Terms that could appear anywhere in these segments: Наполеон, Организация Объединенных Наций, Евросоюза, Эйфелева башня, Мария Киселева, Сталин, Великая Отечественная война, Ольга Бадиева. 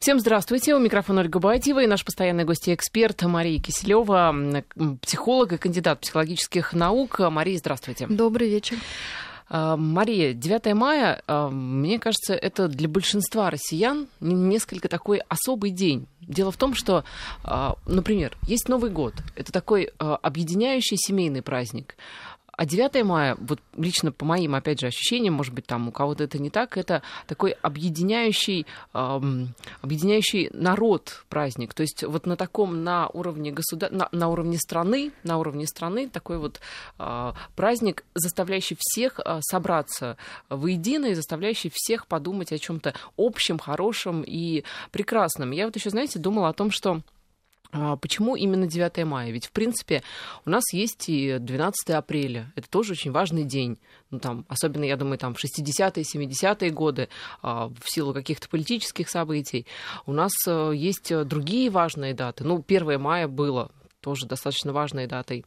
Всем здравствуйте. У микрофона Ольга Бадиева и наш постоянный гость и эксперт Мария Киселева, психолог и кандидат психологических наук. Мария, здравствуйте. Добрый вечер. Мария, 9 мая, мне кажется, это для большинства россиян несколько такой особый день. Дело в том, что, например, есть Новый год. Это такой объединяющий семейный праздник. А 9 мая, вот лично по моим, опять же, ощущениям, может быть, там у кого-то это не так, это такой объединяющий народ праздник. То есть вот на таком, на уровне страны такой вот праздник, заставляющий всех собраться воедино и заставляющий всех подумать о чем-то общем, хорошем и прекрасном. Я вот еще, знаете, думала о том, что почему именно 9 мая? Ведь, в принципе, у нас есть и 12 апреля. Это тоже очень важный день. Ну, там, особенно, я думаю, там, в 60-е, 70-е годы в силу каких-то политических событий. У нас есть другие важные даты. Ну, 1 мая было тоже достаточно важной датой.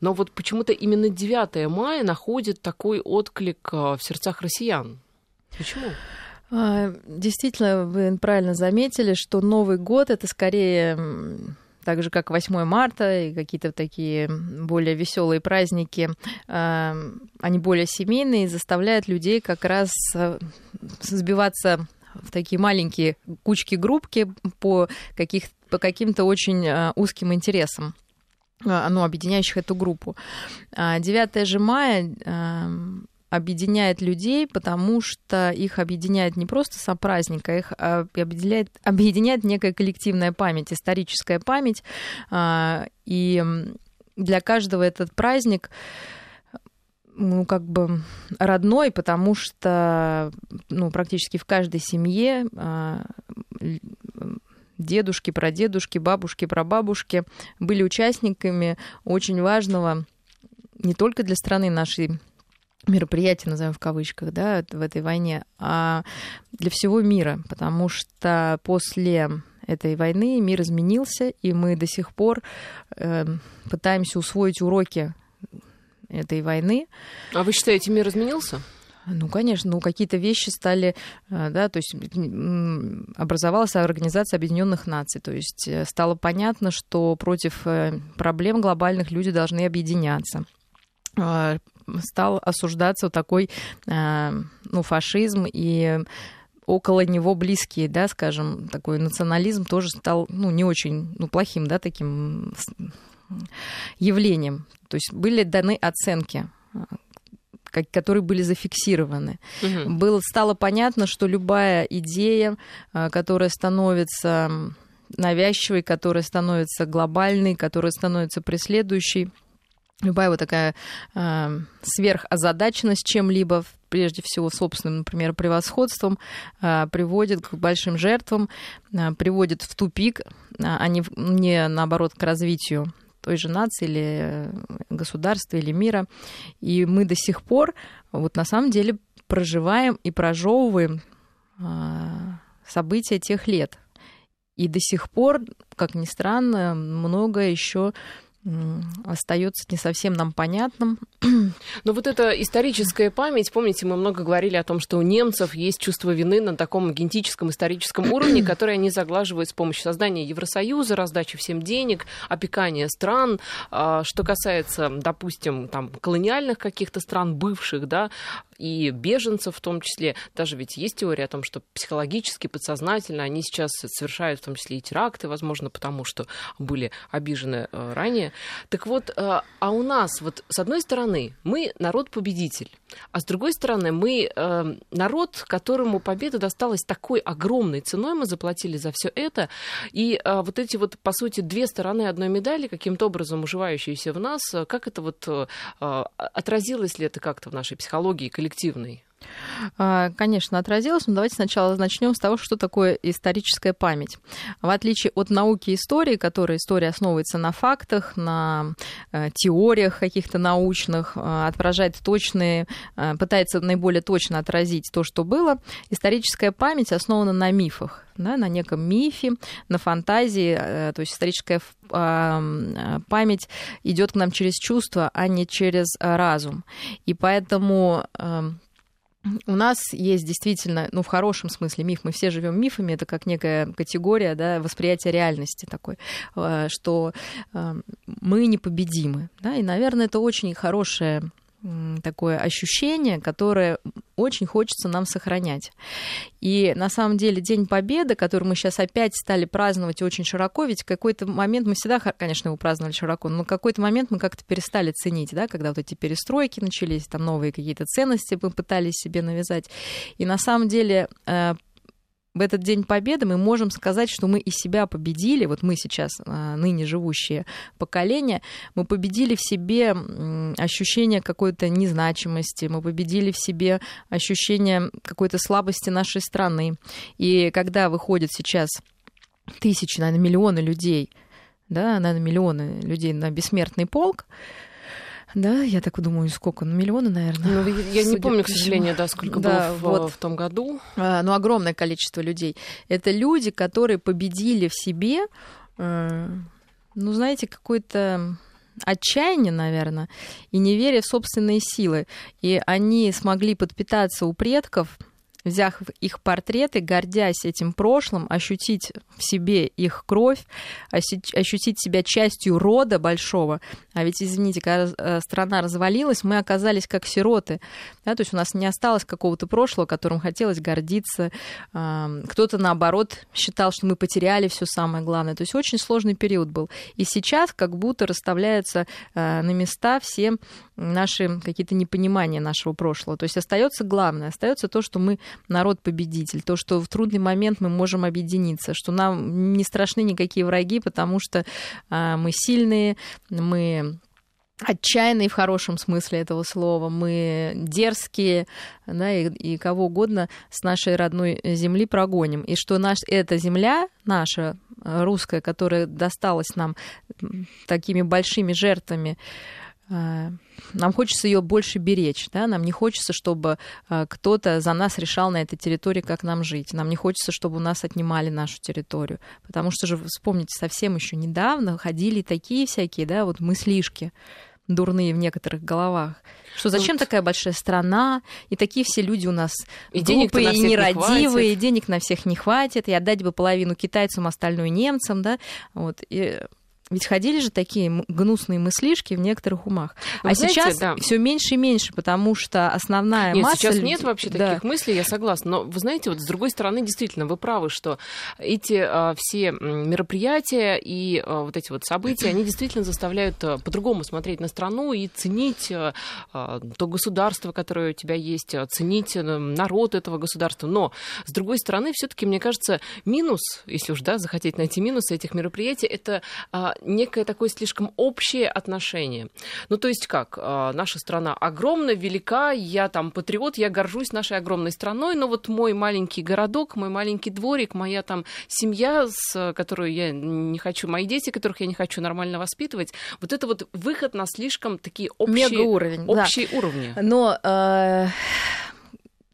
Но вот почему-то именно 9 мая находит такой отклик в сердцах россиян. Почему? Действительно, вы правильно заметили, что Новый год — это скорее так же, как 8 марта и какие-то такие более веселые праздники, они более семейные и заставляют людей как раз сбиваться в такие маленькие кучки-группки по каким-то очень узким интересам, объединяющих эту группу. 9 же мая объединяет людей, потому что их объединяет не просто сам праздник, а их объединяет некая коллективная память, историческая память. И для каждого этот праздник родной, потому что практически в каждой семье дедушки, прадедушки, бабушки, прабабушки были участниками очень важного не только для страны нашей, мероприятие, назовем в кавычках, да, в этой войне, а для всего мира, потому что после этой войны мир изменился, и мы до сих пор пытаемся усвоить уроки этой войны. А вы считаете, мир изменился? Ну, конечно, какие-то вещи стали, да, то есть образовалась Организация Объединенных Наций, то есть стало понятно, что против проблем глобальных люди должны объединяться. Стал осуждаться такой фашизм и около него близкие, да, скажем, такой национализм тоже стал не очень плохим, да, таким явлением. То есть были даны оценки, которые были зафиксированы. Угу. Стало понятно, что любая идея, которая становится навязчивой, которая становится глобальной, которая становится преследующей, любая вот такая сверхозадаченность чем-либо, прежде всего собственным, например, превосходством, приводит к большим жертвам, приводит в тупик, а не наоборот к развитию той же нации или государства или мира. И мы до сих пор на самом деле проживаем и прожевываем события тех лет. И до сих пор, как ни странно, много еще остается не совсем нам понятным. Но вот эта историческая память, помните, мы много говорили о том, что у немцев есть чувство вины на таком генетическом, историческом уровне, которое они заглаживают с помощью создания Евросоюза, раздачи всем денег, опекания стран. Что касается, допустим, колониальных каких-то стран, бывших, да, и беженцев в том числе. Даже ведь есть теория о том, что психологически, подсознательно они сейчас совершают в том числе и теракты, возможно, потому что были обижены ранее. Так вот, а у нас вот с одной стороны мы народ-победитель, а с другой стороны мы народ, которому победа досталась такой огромной ценой, мы заплатили за все это. И вот эти по сути, две стороны одной медали, каким-то образом уживающиеся в нас, как это отразилось ли это как-то в нашей психологии коллективной? Конечно, отразилось, но давайте сначала начнем с того, что такое историческая память. В отличие от науки и истории, история основывается на фактах, на теориях каких-то научных, пытается наиболее точно отразить то, что было, историческая память основана на мифах, да, на неком мифе, на фантазии, то есть историческая память идет к нам через чувства, а не через разум. И поэтому У нас есть действительно, ну, в хорошем смысле миф, мы все живем мифами, это как некая категория, да, восприятия реальности такой, что мы непобедимы, да, и, наверное, это очень хорошее такое ощущение, которое очень хочется нам сохранять. И на самом деле День Победы, который мы сейчас опять стали праздновать очень широко, ведь в какой-то момент мы всегда, конечно, его праздновали широко, но в какой-то момент мы как-то перестали ценить, да, когда вот эти перестройки начались, там новые какие-то ценности мы пытались себе навязать. И на самом деле в этот День Победы мы можем сказать, что мы и себя победили, вот мы сейчас, ныне живущие поколения, мы победили в себе ощущение какой-то незначимости, мы победили в себе ощущение какой-то слабости нашей страны. И когда выходят сейчас тысячи, наверное, миллионы людей, да, наверное, миллионы людей на бессмертный полк, да, я так думаю, сколько? Ну, миллионы, наверное. Ну, я не помню, к сожалению, да, сколько да, было в том году. Ну, огромное количество людей. Это люди, которые победили в себе, ну, знаете, какой-то отчаяние, наверное, и неверие в собственные силы. И они смогли подпитаться у предков, взяв их портреты, гордясь этим прошлым, ощутить в себе их кровь, ощутить себя частью рода большого. А ведь, извините, когда страна развалилась, мы оказались как сироты. Да? То есть у нас не осталось какого-то прошлого, которым хотелось гордиться. Кто-то, наоборот, считал, что мы потеряли все самое главное. То есть очень сложный период был. И сейчас как будто расставляются на места все наши какие-то непонимания нашего прошлого. То есть остается главное, остается то, что мы народ-победитель, то, что в трудный момент мы можем объединиться, что нам не страшны никакие враги, потому что мы сильные, мы отчаянные в хорошем смысле этого слова, мы дерзкие, да, и кого угодно с нашей родной земли прогоним. И что эта земля наша, русская, которая досталась нам такими большими жертвами, нам хочется ее больше беречь, да? Нам не хочется, чтобы кто-то за нас решал на этой территории, как нам жить. Нам не хочется, чтобы у нас отнимали нашу территорию. Потому что же, вспомните, совсем еще недавно ходили такие всякие, да, вот мыслишки дурные в некоторых головах. Что зачем вот такая большая страна, и такие все люди у нас и глупые, и нерадивые, и денег на всех не хватит, и отдать бы половину китайцам, остальную немцам, да, вот, и... Ведь ходили же такие гнусные мыслишки в некоторых умах. Вы знаете, сейчас да, все меньше и меньше, потому что основная масса... Нет, сейчас людей... нет вообще да, таких мыслей, я согласна. Но, вы знаете, вот с другой стороны, действительно, вы правы, что эти все мероприятия и вот эти вот события, они действительно заставляют по-другому смотреть на страну и ценить то государство, которое у тебя есть, ценить народ этого государства. Но, с другой стороны, все-таки, мне кажется, минус, если уж да, захотеть найти минусы этих мероприятий, это... некое такое слишком общее отношение. Ну, то есть как? Наша страна огромна, велика, я там патриот, я горжусь нашей огромной страной, но вот мой маленький городок, мой маленький дворик, моя там семья, которую я не хочу, мои дети, которых я не хочу нормально воспитывать, вот это вот выход на слишком такие общие уровни. Но...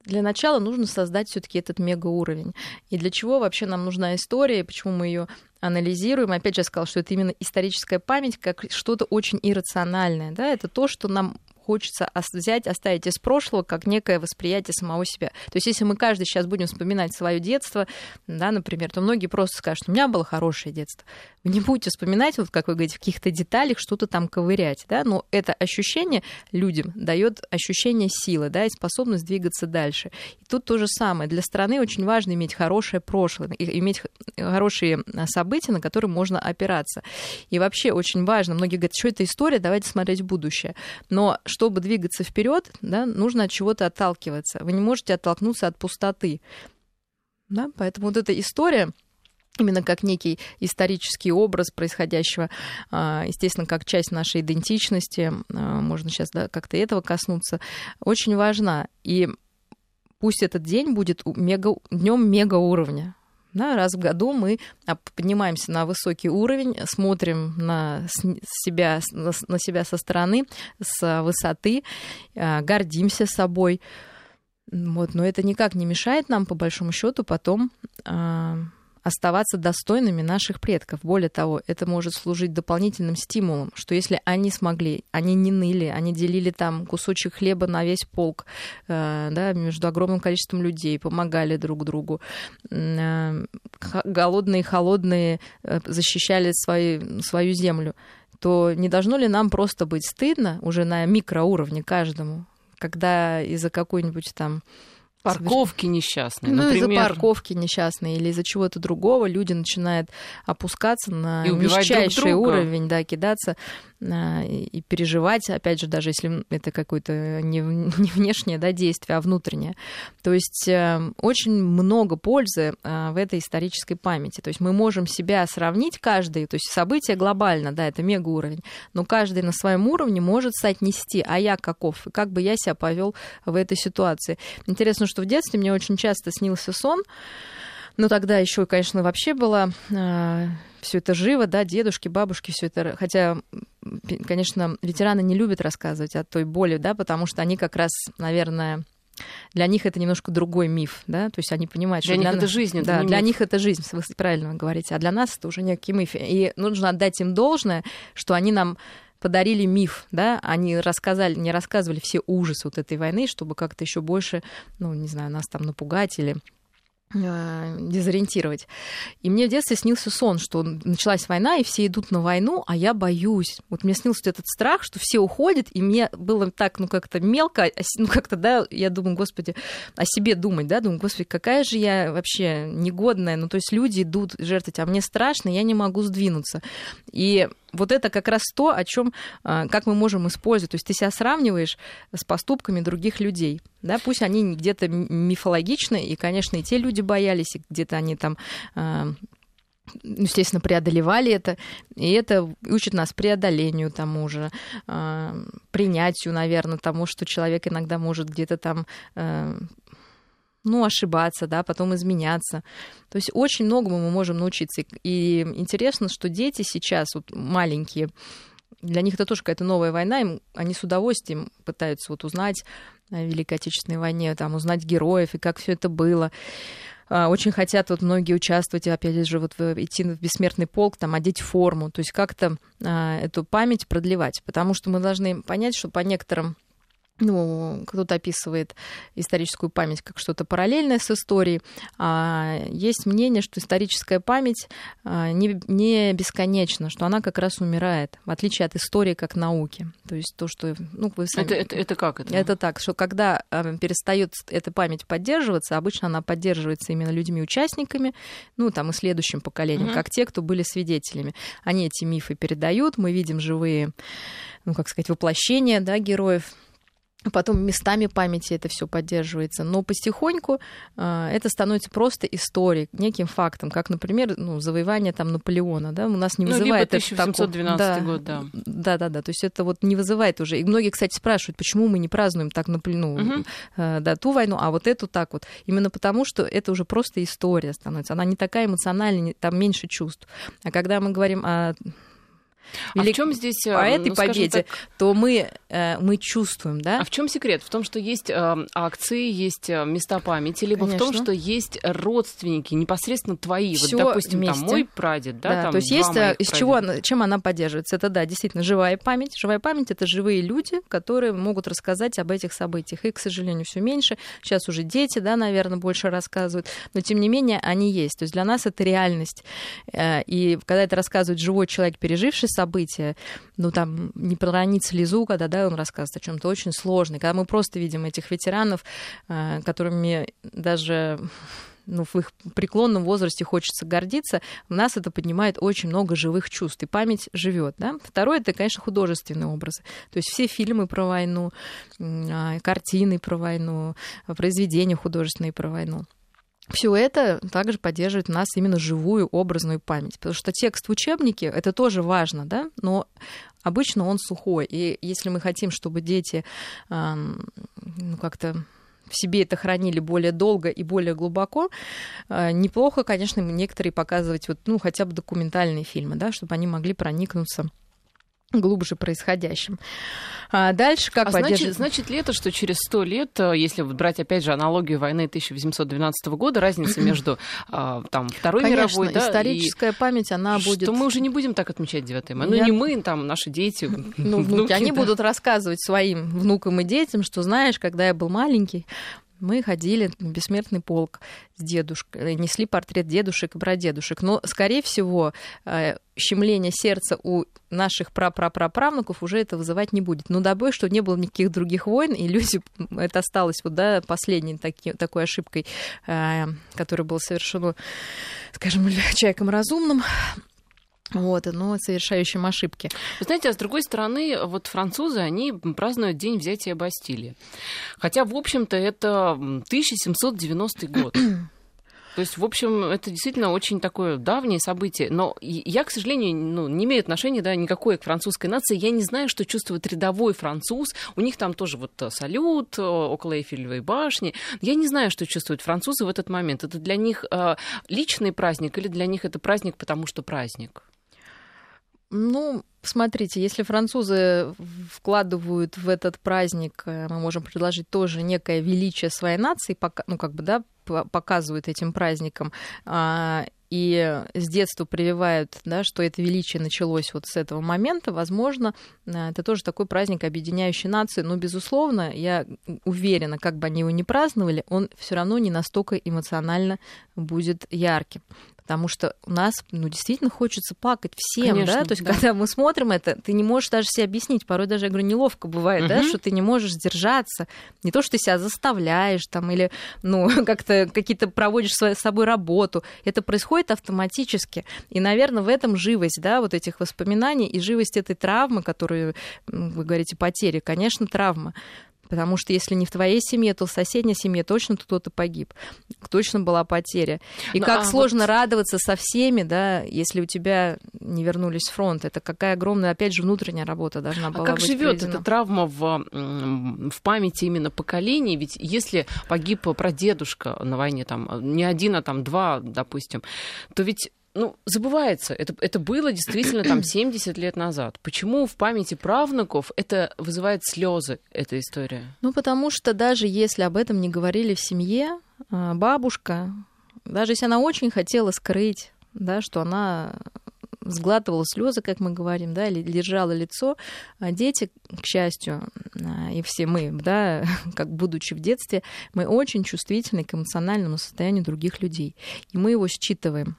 Для начала нужно создать все-таки этот мега-уровень. И для чего вообще нам нужна история, и почему мы ее анализируем? Опять же, я сказала, что это именно историческая память, как что-то очень иррациональное. Да? Это то, что нам хочется взять, оставить из прошлого, как некое восприятие самого себя. То есть если мы каждый сейчас будем вспоминать свое детство, да, например, то многие просто скажут, у меня было хорошее детство. Вы не будете вспоминать, вот, как вы говорите, в каких-то деталях что-то там ковырять. Да? Но это ощущение людям дает ощущение силы, да, и способность двигаться дальше. И тут то же самое. Для страны очень важно иметь хорошее прошлое, иметь хорошие события, на которые можно опираться. И вообще очень важно, многие говорят, что это история, давайте смотреть в будущее. Но чтобы двигаться вперед, да, нужно от чего-то отталкиваться. Вы не можете оттолкнуться от пустоты. Да? Поэтому вот эта история, именно как некий исторический образ происходящего, естественно, как часть нашей идентичности, можно сейчас да, как-то этого коснуться, очень важна. И пусть этот день будет днем мега-уровня. Да, раз в году мы поднимаемся на высокий уровень, смотрим на себя со стороны, с высоты, гордимся собой. Вот, но это никак не мешает нам, по большому счету, потом оставаться достойными наших предков. Более того, это может служить дополнительным стимулом, что если они смогли, они не ныли, они делили там кусочек хлеба на весь полк, да, между огромным количеством людей, помогали друг другу, голодные, холодные защищали свою землю, то не должно ли нам просто быть стыдно уже на микроуровне каждому, когда из-за какой-нибудь там парковки несчастные, например. Из-за парковки несчастные или из-за чего-то другого люди начинают опускаться на низчайший уровень, да, кидаться и переживать, опять же, даже если это какое-то не внешнее, да, действие, а внутреннее. То есть очень много пользы в этой исторической памяти. То есть мы можем себя сравнить каждый, то есть события глобально, да, это мегауровень, но каждый на своем уровне может соотнести, а я каков, как бы я себя повел в этой ситуации. Интересно, что в детстве мне очень часто снился сон, но тогда еще, конечно, вообще было все это живо, да, дедушки, бабушки, все это, хотя, конечно, ветераны не любят рассказывать о той боли, да, потому что они как раз, наверное, для них это немножко другой миф, да, то есть они понимают, что для них это жизнь, да, для них это жизнь, вы правильно говорите, а для нас это уже некий миф, и нужно отдать им должное, что они нам подарили миф, да, они не рассказывали все ужасы вот этой войны, чтобы как-то еще больше, ну, не знаю, нас там напугать или дезориентировать. И мне в детстве снился сон, что началась война, и все идут на войну, а я боюсь. Вот мне снился этот страх, что все уходят, и мне было так, ну, как-то мелко, ну, как-то, да, я думаю, господи, о себе думать, да, думаю, господи, какая же я вообще негодная, ну, то есть люди идут жертвовать, а мне страшно, я не могу сдвинуться. И вот это как раз то, о чем, как мы можем использовать. То есть ты себя сравниваешь с поступками других людей. Да? Пусть они где-то мифологичны, и, конечно, и те люди боялись, и где-то они там, естественно, преодолевали это. И это учит нас преодолению тому же, принятию, наверное, тому, что человек иногда может где-то там ошибаться, да, потом изменяться. То есть очень многому мы можем научиться. И интересно, что дети сейчас, вот маленькие, для них это тоже какая-то новая война, они с удовольствием пытаются вот узнать о Великой Отечественной войне, там, узнать героев и как все это было. Очень хотят вот многие участвовать, опять же, вот идти в бессмертный полк, там, одеть форму, то есть как-то эту память продлевать. Потому что мы должны понять, что по некоторым, ну, кто-то описывает историческую память как что-то параллельное с историей. Есть мнение, что историческая память не бесконечна, что она как раз умирает, в отличие от истории как науки. То есть то, что... Ну, вы сами... это как это? Это так, что когда перестает эта память поддерживаться, обычно она поддерживается именно людьми-участниками, ну, там, и следующим поколением, как те, кто были свидетелями. Они эти мифы передают, мы видим живые, ну, как сказать, воплощения, да, героев. Потом местами памяти это все поддерживается. Но потихоньку это становится просто историей, неким фактом. Как, например, ну, завоевание там Наполеона. Да? У нас не вызывает это... 1712 год, да. Да-да-да. То есть это вот не вызывает уже. И многие, кстати, спрашивают, почему мы не празднуем так да, ту войну, а вот эту так вот. Именно потому, что это уже просто история становится. Она не такая эмоциональная, там меньше чувств. А когда мы говорим о... Или в чем здесь, по этой победе, так... то мы чувствуем, да? А в чем секрет? В том, что есть акции, есть места памяти, либо Конечно. В том, что есть родственники непосредственно твои. Всё вот, допустим, вместе. Там мой прадед, да? Там, то есть есть из чего чем она поддерживается? Это да, действительно живая память. Живая память — это живые люди, которые могут рассказать об этих событиях. И, к сожалению, все меньше. Сейчас уже дети, да, наверное, больше рассказывают, но тем не менее они есть. То есть для нас это реальность. И когда это рассказывает живой человек, переживший события, ну, там, не проронить слезу, когда, да, он рассказывает о чем-то очень сложном. Когда мы просто видим этих ветеранов, которыми даже, ну, в их преклонном возрасте хочется гордиться, у нас это поднимает очень много живых чувств, и память живет, да? Второе — это, конечно, художественные образы. То есть все фильмы про войну, картины про войну, произведения художественные про войну. Все это также поддерживает у нас именно живую образную память. Потому что текст в учебнике — это тоже важно, да? Но обычно он сухой. И если мы хотим, чтобы дети как-то в себе это хранили более долго и более глубоко, неплохо, конечно, некоторые показывать вот, ну, хотя бы документальные фильмы, да, чтобы они могли проникнуться глубже происходящим. А дальше как поддерживать? Значит ли это, что через 100 лет, если брать, опять же, аналогию войны 1812 года, разница между там, Второй мировой... Конечно, историческая память, она будет... Что мы уже не будем так отмечать 9 мая. Ну, не мы, там, наши дети, внуки. Они будут рассказывать своим внукам и детям, что, знаешь, когда я был маленький, мы ходили в бессмертный полк с дедушкой, несли портрет дедушек и прадедушек. Но, скорее всего, щемление сердца у наших прапраправнуков уже это вызывать не будет. Но добой, что не было никаких других войн, и люди, это осталось вот, да, последней такой ошибкой, которая была совершена, скажем, человеком разумным. Вот, но совершающим ошибки. Вы знаете, а с другой стороны, вот французы, они празднуют день взятия Бастилии. Хотя, в общем-то, это 1790 год. То есть, в общем, это действительно очень такое давнее событие. Но я, к сожалению, не имею отношения, да, никакое к французской нации. Я не знаю, что чувствует рядовой француз. У них там тоже вот салют около Эйфелевой башни. Я не знаю, что чувствуют французы в этот момент. Это для них личный праздник или для них это праздник, потому что праздник? Ну, смотрите, если французы вкладывают в этот праздник, мы можем предложить тоже некое величие своей нации, ну, как бы, да, показывают этим праздником, и с детства прививают, да, что это величие началось вот с этого момента, возможно, это тоже такой праздник, объединяющий нацию, но, безусловно, я уверена, как бы они его ни праздновали, он все равно не настолько эмоционально будет ярким. Потому что у нас, ну, действительно хочется плакать всем, конечно, да? То есть, да, когда мы смотрим это, ты не можешь даже себе объяснить. Порой даже, я говорю, неловко бывает, да, что ты не можешь сдержаться. Не то, что ты себя заставляешь там или, ну, как-то какие-то проводишь с собой работу. Это происходит автоматически. И, наверное, в этом живость, да, вот этих воспоминаний и живость этой травмы, которую, вы говорите, потери. Конечно, травма. Потому что если не в твоей семье, то в соседней семье точно кто-то погиб. Точно была потеря. И ну, как сложно вот... радоваться со всеми, да, если у тебя не вернулись с фронта. Это какая огромная, опять же, внутренняя работа должна была быть. А как живет эта травма в памяти именно поколений? Ведь если погиб прадедушка на войне, там, не один, а там два, допустим, то ведь... Ну, забывается. Это было действительно там 70 лет назад. Почему в памяти правнуков это вызывает слезы, эта история? Ну, потому что даже если об этом не говорили в семье, бабушка, даже если она очень хотела скрыть, да, что она сглатывала слезы, как мы говорим, да, или держала лицо, дети, к счастью, и все мы, да, как будучи в детстве, мы очень чувствительны к эмоциональному состоянию других людей. И мы его считываем.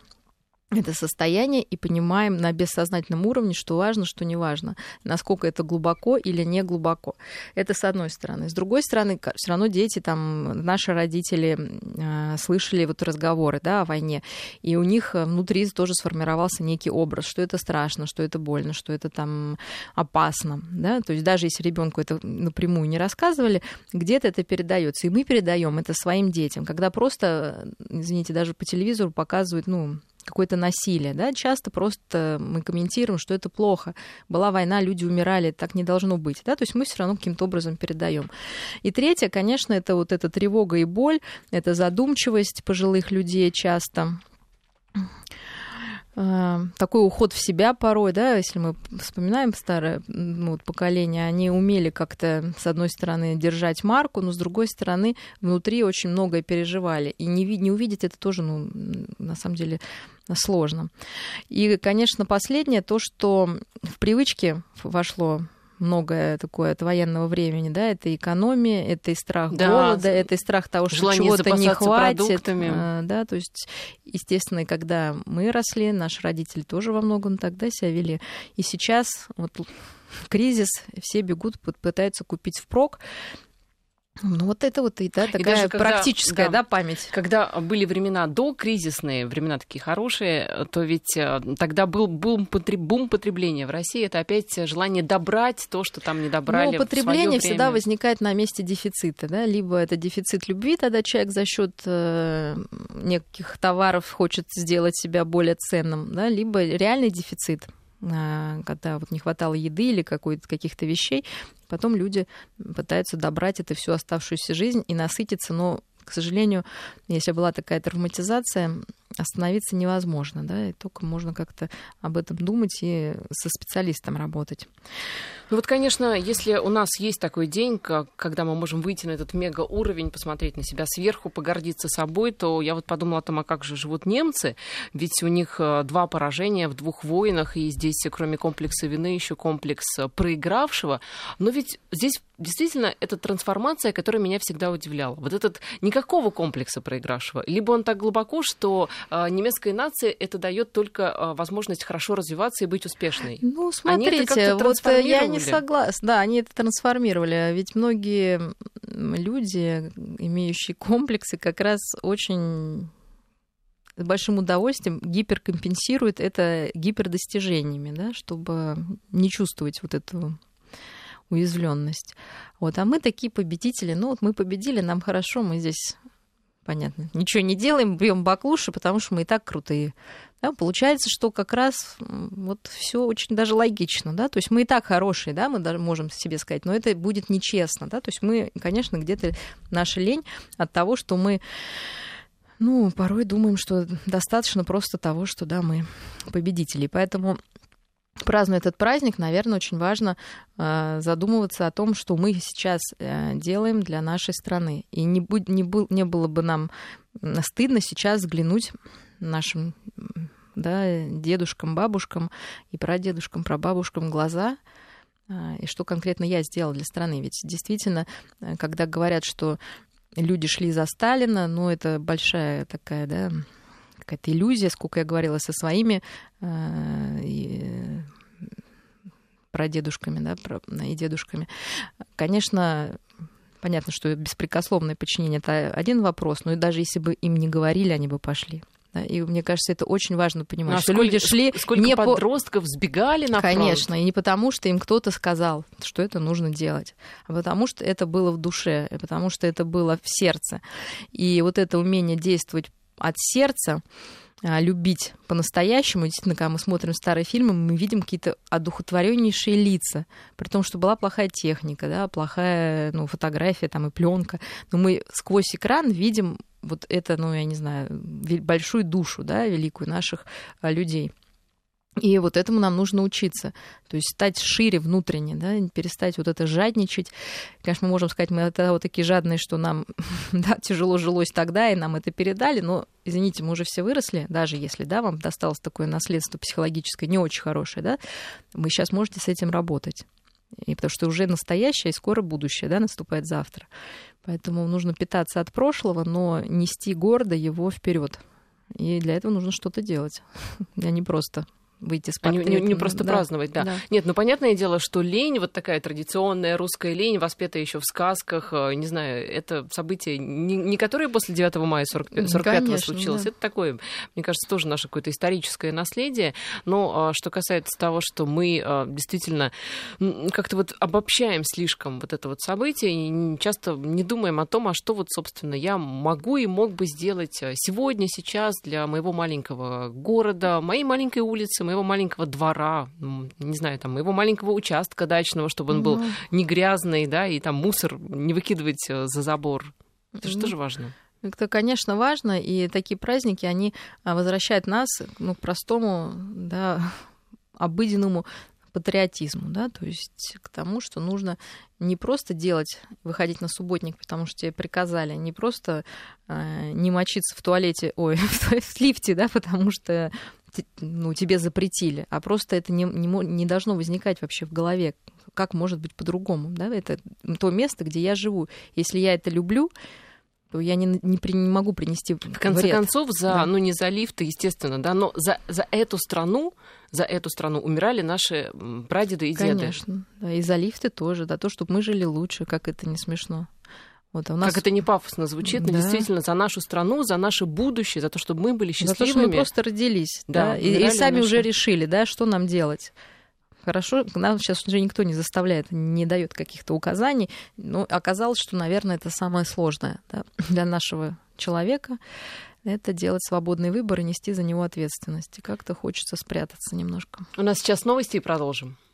Это состояние и понимаем на бессознательном уровне, что важно, что не важно, насколько это глубоко или не глубоко. Это с одной стороны. С другой стороны, все равно дети, там, наши родители слышали вот разговоры, да, о войне, и у них внутри тоже сформировался некий образ, что это страшно, что это больно, что это там опасно, да? То есть даже если ребенку это напрямую не рассказывали, где-то это передается, и мы передаем это своим детям, когда просто, извините, даже по телевизору показывают, ну, какое-то насилие, да, часто просто мы комментируем, что это плохо. Была война, люди умирали, так не должно быть, да, то есть мы все равно каким-то образом передаем. И третье, конечно, это вот эта тревога и боль, это задумчивость пожилых людей часто, такой уход в себя порой, да, если мы вспоминаем старое, ну, вот, поколение, они умели как-то, с одной стороны, держать марку, но, с другой стороны, внутри очень многое переживали. И не увидеть это тоже, ну, на самом деле, сложно. И, конечно, последнее, то, что в привычки вошло многое такое от военного времени, да, это экономия, это и страх голода, да, это и страх того, что чего-то не хватит. Продуктами. Да, то есть, естественно, и когда мы росли, наши родители тоже во многом тогда себя вели. И сейчас вот кризис, все бегут, пытаются купить впрок. Ну, вот это вот и, да, такая и даже когда, практическая, да, память. Когда были времена докризисные, времена такие хорошие, то ведь тогда был бум потребления в России. Это опять желание добрать то, что там не добрали. Ну, потребление всегда возникает на месте дефицита. Да? Либо это дефицит любви, тогда человек за счет неких товаров хочет сделать себя более ценным, да? Либо реальный дефицит, когда вот не хватало еды или каких-то вещей, потом люди пытаются добрать это всю оставшуюся жизнь и насытиться, но, к сожалению, если была такая травматизация, остановиться невозможно, да, и только можно как-то об этом думать и со специалистом работать. Ну вот, конечно, если у нас есть такой день, когда мы можем выйти на этот мега-уровень, посмотреть на себя сверху, погордиться собой, то я вот подумала о том, а как же живут немцы, ведь у них 2 поражения в 2 войнах, и здесь кроме комплекса вины еще комплекс проигравшего, но ведь здесь действительно это трансформация, которая меня всегда удивляла. Вот этот никакого комплекса проигравшего, либо он так глубоко, что немецкой нации это дает только возможность хорошо развиваться и быть успешной. Ну, смотрите, вот я не согласна. Да, они это трансформировали. Ведь многие люди, имеющие комплексы, как раз очень с большим удовольствием гиперкомпенсируют это гипердостижениями, да, чтобы не чувствовать вот эту уязвленность. Вот, а мы такие победители. Ну, вот мы победили, нам хорошо, мы здесь... Понятно. Ничего не делаем, бьем баклуши, потому что мы и так крутые. Да, получается, что как раз вот все очень даже логично, да, то есть мы и так хорошие, да, мы даже можем себе сказать, но это будет нечестно, да, то есть мы, конечно, где-то наша лень от того, что мы, ну, порой думаем, что достаточно просто того, что, да, мы победители, поэтому... Празднуя этот праздник, наверное, очень важно задумываться о том, что мы сейчас делаем для нашей страны. И не было бы нам стыдно сейчас взглянуть нашим, да, дедушкам, бабушкам и прадедушкам, прабабушкам в глаза, и что конкретно я сделала для страны. Ведь действительно, когда говорят, что люди шли за Сталина, ну, это большая такая, да... какая-то иллюзия, сколько я говорила со своими прадедушками, да, и дедушками. Конечно, понятно, что беспрекословное подчинение — это один вопрос, но и даже если бы им не говорили, они бы пошли. Да, и мне кажется, это очень важно понимать, что люди шли... Сколько не подростков сбегали на фронт. Конечно, и не потому, что им кто-то сказал, что это нужно делать, а потому что это было в душе, потому что это было в сердце. И вот это умение действовать от сердца, любить по-настоящему. Действительно, когда мы смотрим старые фильмы, мы видим какие-то одухотвореннейшие лица, при том, что была плохая техника, да, плохая, ну, фотография там, и пленка. Но мы сквозь экран видим вот это, ну, я не знаю, большую душу, да, великую наших людей. И вот этому нам нужно учиться. То есть стать шире внутренне, да, перестать вот это жадничать. Конечно, мы можем сказать, мы от того такие жадные, что нам да, тяжело жилось тогда, и нам это передали, но, извините, мы уже все выросли, даже если, да, вам досталось такое наследство психологическое не очень хорошее, да, вы сейчас можете с этим работать. И потому что уже настоящее, и скоро будущее, да, наступает завтра. Поэтому нужно питаться от прошлого, но нести гордо его вперед. И для этого нужно что-то делать, а не просто... выйти с портрета. Не просто да. Праздновать, да. Да. Нет, ну, понятное дело, что лень, вот такая традиционная русская лень, воспетая еще в сказках, не знаю, это событие, не которое после 9 мая 45-го случилось, да. Это такое, мне кажется, тоже наше какое-то историческое наследие, но что касается того, что мы действительно как-то вот обобщаем слишком вот это вот событие, и часто не думаем о том, а что вот, собственно, я могу и мог бы сделать сегодня, сейчас для моего маленького города, моей маленькой улицы, моего маленького двора, не знаю, там, моего маленького участка дачного, чтобы он был не грязный, да, и там мусор не выкидывать за забор. Это же тоже важно. Это, конечно, важно, и такие праздники, они возвращают нас, ну, к простому, да, обыденному патриотизму, да, то есть к тому, что нужно не просто делать, выходить на субботник, потому что тебе приказали, не просто не мочиться в туалете, ой, в лифте, да, потому что ну, тебе запретили, а просто это не должно возникать вообще в голове. Как может быть по-другому? Да? Это то место, где я живу. Если я это люблю, то я не могу принести вред. В конце концов, да. Ну, не за лифты, естественно, да, но за эту страну умирали наши прадеды и деды. Конечно, да, и за лифты тоже, да, то, чтобы мы жили лучше, как это не смешно. Вот, а у нас... Как это не пафосно звучит, но да. Действительно за нашу страну, за наше будущее, за то, чтобы мы были счастливыми. За то, что мы просто родились, да, да, и сами уже решили, да, что нам делать. Хорошо, нам сейчас уже никто не заставляет, не дает каких-то указаний, но оказалось, что, наверное, это самое сложное, да, для нашего человека. Это делать свободный выбор и нести за него ответственность. И как-то хочется спрятаться немножко. У нас сейчас новости и продолжим.